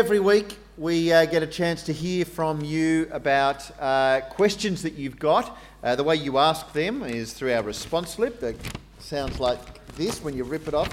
every week we get a chance to hear from you about questions that you've got. The way you ask them is through our response slip that sounds like this when you rip it off.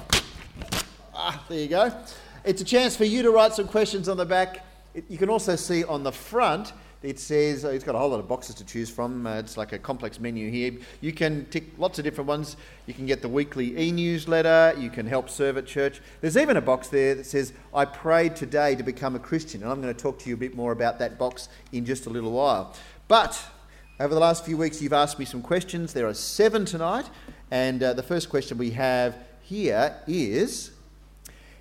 Ah, there you go. It's a chance for you to write some questions on the back. You can also see on the front, it says, it's got a whole lot of boxes to choose from. It's like a complex menu here. You can tick lots of different ones. You can get the weekly e-newsletter. You can help serve at church. There's even a box there that says, I prayed today to become a Christian. And I'm going to talk to you a bit more about that box in just a little while. But over the last few weeks, you've asked me some questions. There are 7 tonight. And the first question we have here is,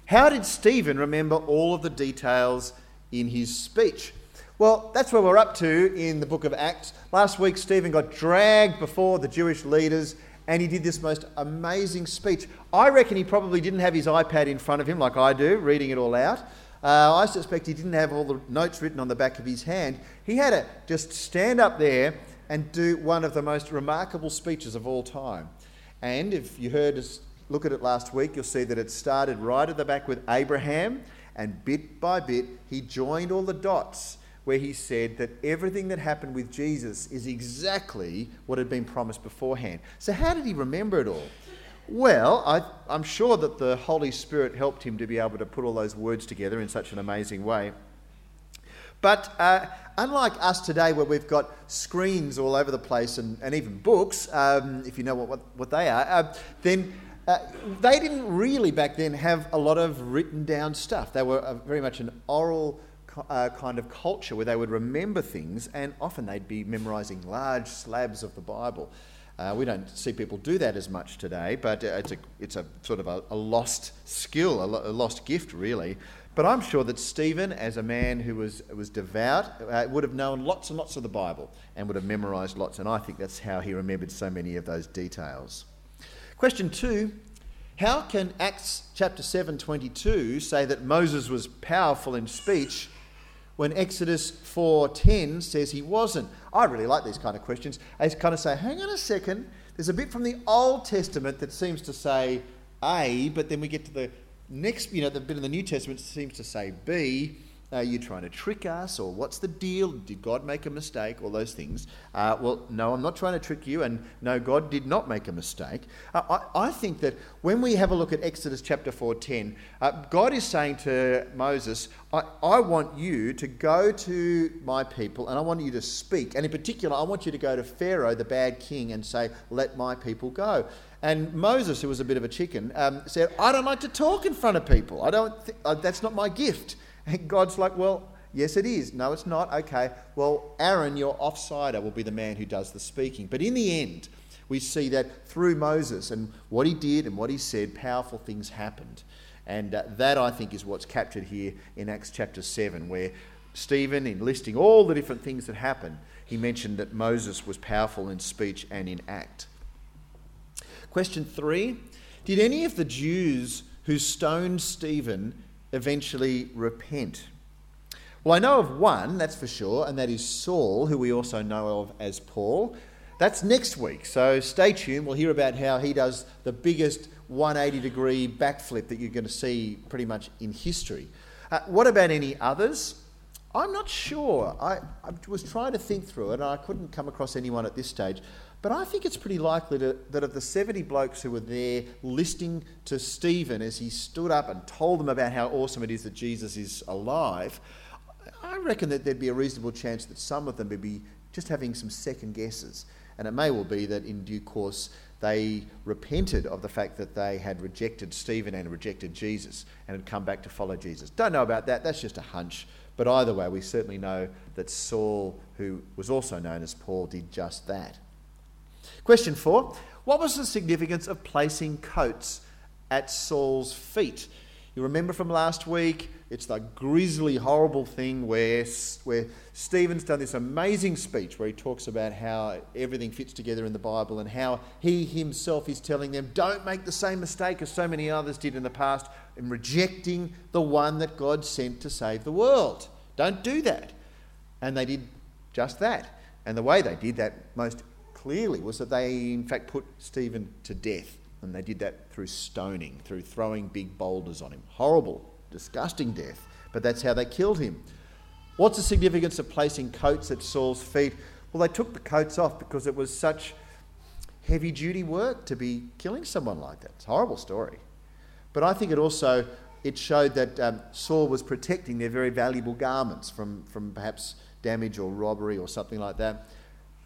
how did Stephen remember all of the details in his speech? Well, that's where we're up to in the book of Acts. Last week, Stephen got dragged before the Jewish leaders and he did this most amazing speech. I reckon he probably didn't have his iPad in front of him like I do, reading it all out. I suspect he didn't have all the notes written on the back of his hand. He had to just stand up there and do one of the most remarkable speeches of all time. And if you heard us look at it last week, you'll see that it started right at the back with Abraham, and bit by bit, he joined all the dots, where he said that everything that happened with Jesus is exactly what had been promised beforehand. So how did he remember it all? Well, I'm sure that the Holy Spirit helped him to be able to put all those words together in such an amazing way. But unlike us today, where we've got screens all over the place and even books, if you know what they are, they didn't really back then have a lot of written down stuff. They were very much an oral kind of culture where they would remember things, and often they'd be memorising large slabs of the Bible. We don't see people do that as much today, but it's a sort of a lost skill, a lost gift, really. But I'm sure that Stephen, as a man who was devout, would have known lots and lots of the Bible and would have memorised lots, and I think that's how he remembered so many of those details. Question 2. How can Acts chapter 7:22 say that Moses was powerful in speech when Exodus 4:10 says he wasn't? I really like these kind of questions. They kind of say, hang on a second, there's a bit from the Old Testament that seems to say A, but then we get to the next, the bit of the New Testament seems to say B. Are you trying to trick us? Or what's the deal? Did God make a mistake? All those things. Well, no, I'm not trying to trick you, and no, God did not make a mistake. I think that when we have a look at Exodus chapter 4:10, God is saying to Moses, I want you to go to my people and I want you to speak. And in particular, I want you to go to Pharaoh, the bad king, and say, let my people go. And Moses, who was a bit of a chicken, said, I don't like to talk in front of people. That's not my gift. And God's like, well, yes, it is. No, it's not. Okay, well, Aaron, your offsider, will be the man who does the speaking. But in the end, we see that through Moses and what he did and what he said, powerful things happened. And that, I think, is what's captured here in Acts chapter 7, where Stephen, in listing all the different things that happened, he mentioned that Moses was powerful in speech and in act. Question 3. Did any of the Jews who stoned Stephen eventually repent? Well, I know of one, that's for sure, and that is Saul, who we also know of as Paul. That's next week, so stay tuned. We'll hear about how he does the biggest 180-degree backflip that you're going to see pretty much in history. What about any others? I'm not sure. I was trying to think through it, and I couldn't come across anyone at this stage. But I think it's pretty likely that of the 70 blokes who were there listening to Stephen as he stood up and told them about how awesome it is that Jesus is alive, I reckon that there'd be a reasonable chance that some of them would be just having some second guesses. And it may well be that in due course they repented of the fact that they had rejected Stephen and rejected Jesus and had come back to follow Jesus. Don't know about that, that's just a hunch. But either way, we certainly know that Saul, who was also known as Paul, did just that. Question 4. What was the significance of placing coats at Saul's feet? You remember from last week, it's the grisly, horrible thing where Stephen's done this amazing speech where he talks about how everything fits together in the Bible and how he himself is telling them, don't make the same mistake as so many others did in the past in rejecting the one that God sent to save the world. Don't do that. And they did just that. And the way they did that most clearly was that they in fact put Stephen to death, and they did that through stoning, through throwing big boulders on him. Horrible, disgusting death, but that's how they killed him. What's the significance of placing coats at Saul's feet? Well, they took the coats off because it was such heavy-duty work to be killing someone like that. It's a horrible story. But I think it showed that Saul was protecting their very valuable garments from perhaps damage or robbery or something like that.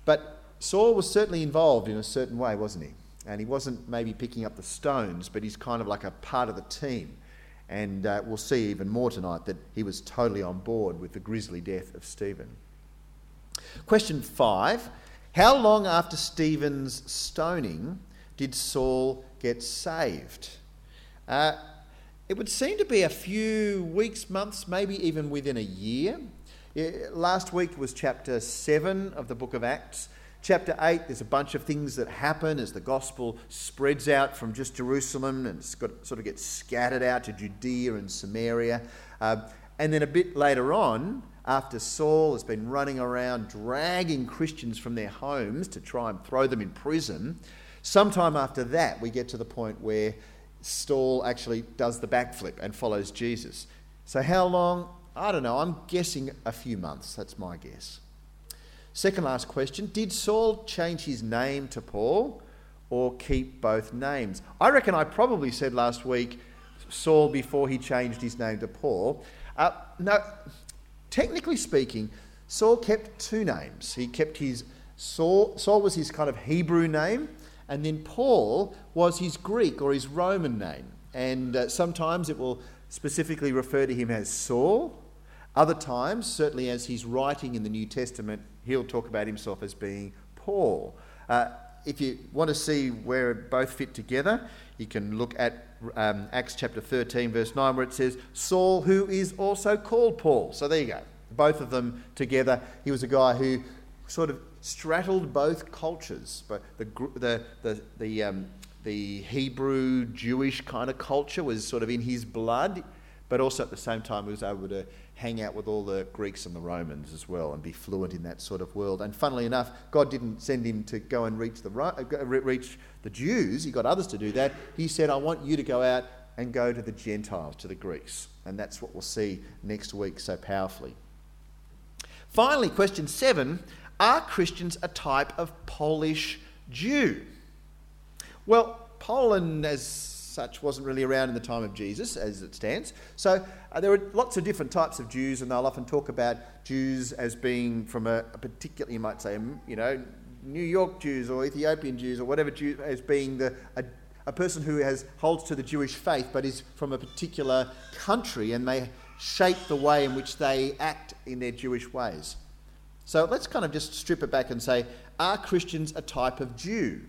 But Saul was certainly involved in a certain way, wasn't he? And he wasn't maybe picking up the stones, but he's kind of like a part of the team. And we'll see even more tonight that he was totally on board with the grisly death of Stephen. Question 5. How long after Stephen's stoning did Saul get saved? It would seem to be a few weeks, months, maybe even within a year. Last week was chapter 7 of the book of Acts. Chapter 8, there's a bunch of things that happen as the gospel spreads out from just Jerusalem and sort of gets scattered out to Judea and Samaria. And then a bit later on, after Saul has been running around dragging Christians from their homes to try and throw them in prison, sometime after that we get to the point where Saul actually does the backflip and follows Jesus. So how long? I don't know. I'm guessing a few months. That's my guess. Second last question, did Saul change his name to Paul or keep both names? I reckon I probably said last week Saul before he changed his name to Paul. No, technically speaking, Saul kept two names. He kept his Saul was his kind of Hebrew name, and then Paul was his Greek or his Roman name. And sometimes it will specifically refer to him as Saul. Other times, certainly as he's writing in the New Testament, he'll talk about himself as being Paul. If you want to see where both fit together, you can look at Acts chapter 13, verse 9, where it says, Saul, who is also called Paul. So there you go. Both of them together. He was a guy who sort of straddled both cultures, but the Hebrew Jewish kind of culture was sort of in his blood, but also at the same time he was able to hang out with all the Greeks and the Romans as well and be fluent in that sort of world. And funnily enough, God didn't send him to go and reach the Jews. He got others to do that. He said, I want you to go out and go to the Gentiles, to the Greeks. And that's what we'll see next week so powerfully. Finally, question 7, are Christians a type of Polish Jew? Well, Poland as such wasn't really around in the time of Jesus as it stands. So there are lots of different types of Jews, and they'll often talk about Jews as being from a particularly, you might say, New York Jews or Ethiopian Jews or whatever Jew as being a person who holds to the Jewish faith but is from a particular country, and they shape the way in which they act in their Jewish ways. So let's kind of just strip it back and say, are Christians a type of Jew?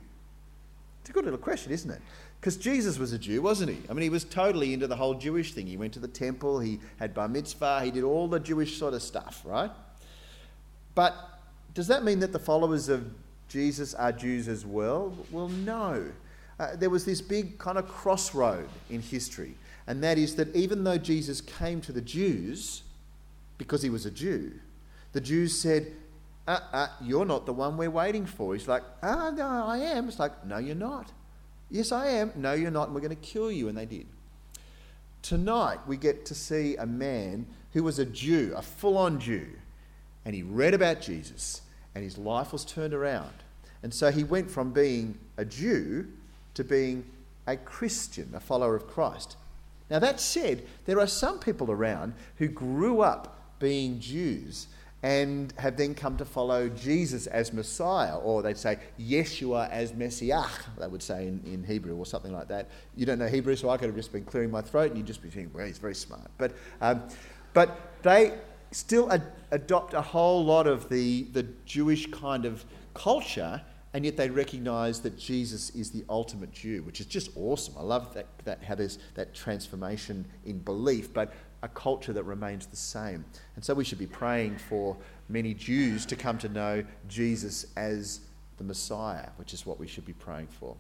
It's a good little question, isn't it? Because Jesus was a Jew, wasn't he? I mean, he was totally into the whole Jewish thing. He went to the temple, he had bar mitzvah, he did all the Jewish sort of stuff, right? But does that mean that the followers of Jesus are Jews as well? Well, no. There was this big kind of crossroad in history, and that is that even though Jesus came to the Jews, because he was a Jew, the Jews said, you're not the one we're waiting for. He's like, no, I am. It's like, no, you're not. Yes, I am. No, you're not. And we're going to kill you. And they did. Tonight, we get to see a man who was a Jew, a full-on Jew. And he read about Jesus and his life was turned around. And so he went from being a Jew to being a Christian, a follower of Christ. Now, that said, there are some people around who grew up being Jews and have then come to follow Jesus as Messiah, or they'd say Yeshua as Messiah, they would say in Hebrew or something like that. You don't know Hebrew, so I could have just been clearing my throat and you'd just be thinking, well, he's very smart. But they still adopt a whole lot of the Jewish kind of culture, and yet they recognise that Jesus is the ultimate Jew, which is just awesome. I love that how there's that transformation in belief, but a culture that remains the same. And so we should be praying for many Jews to come to know Jesus as the Messiah, which is what we should be praying for.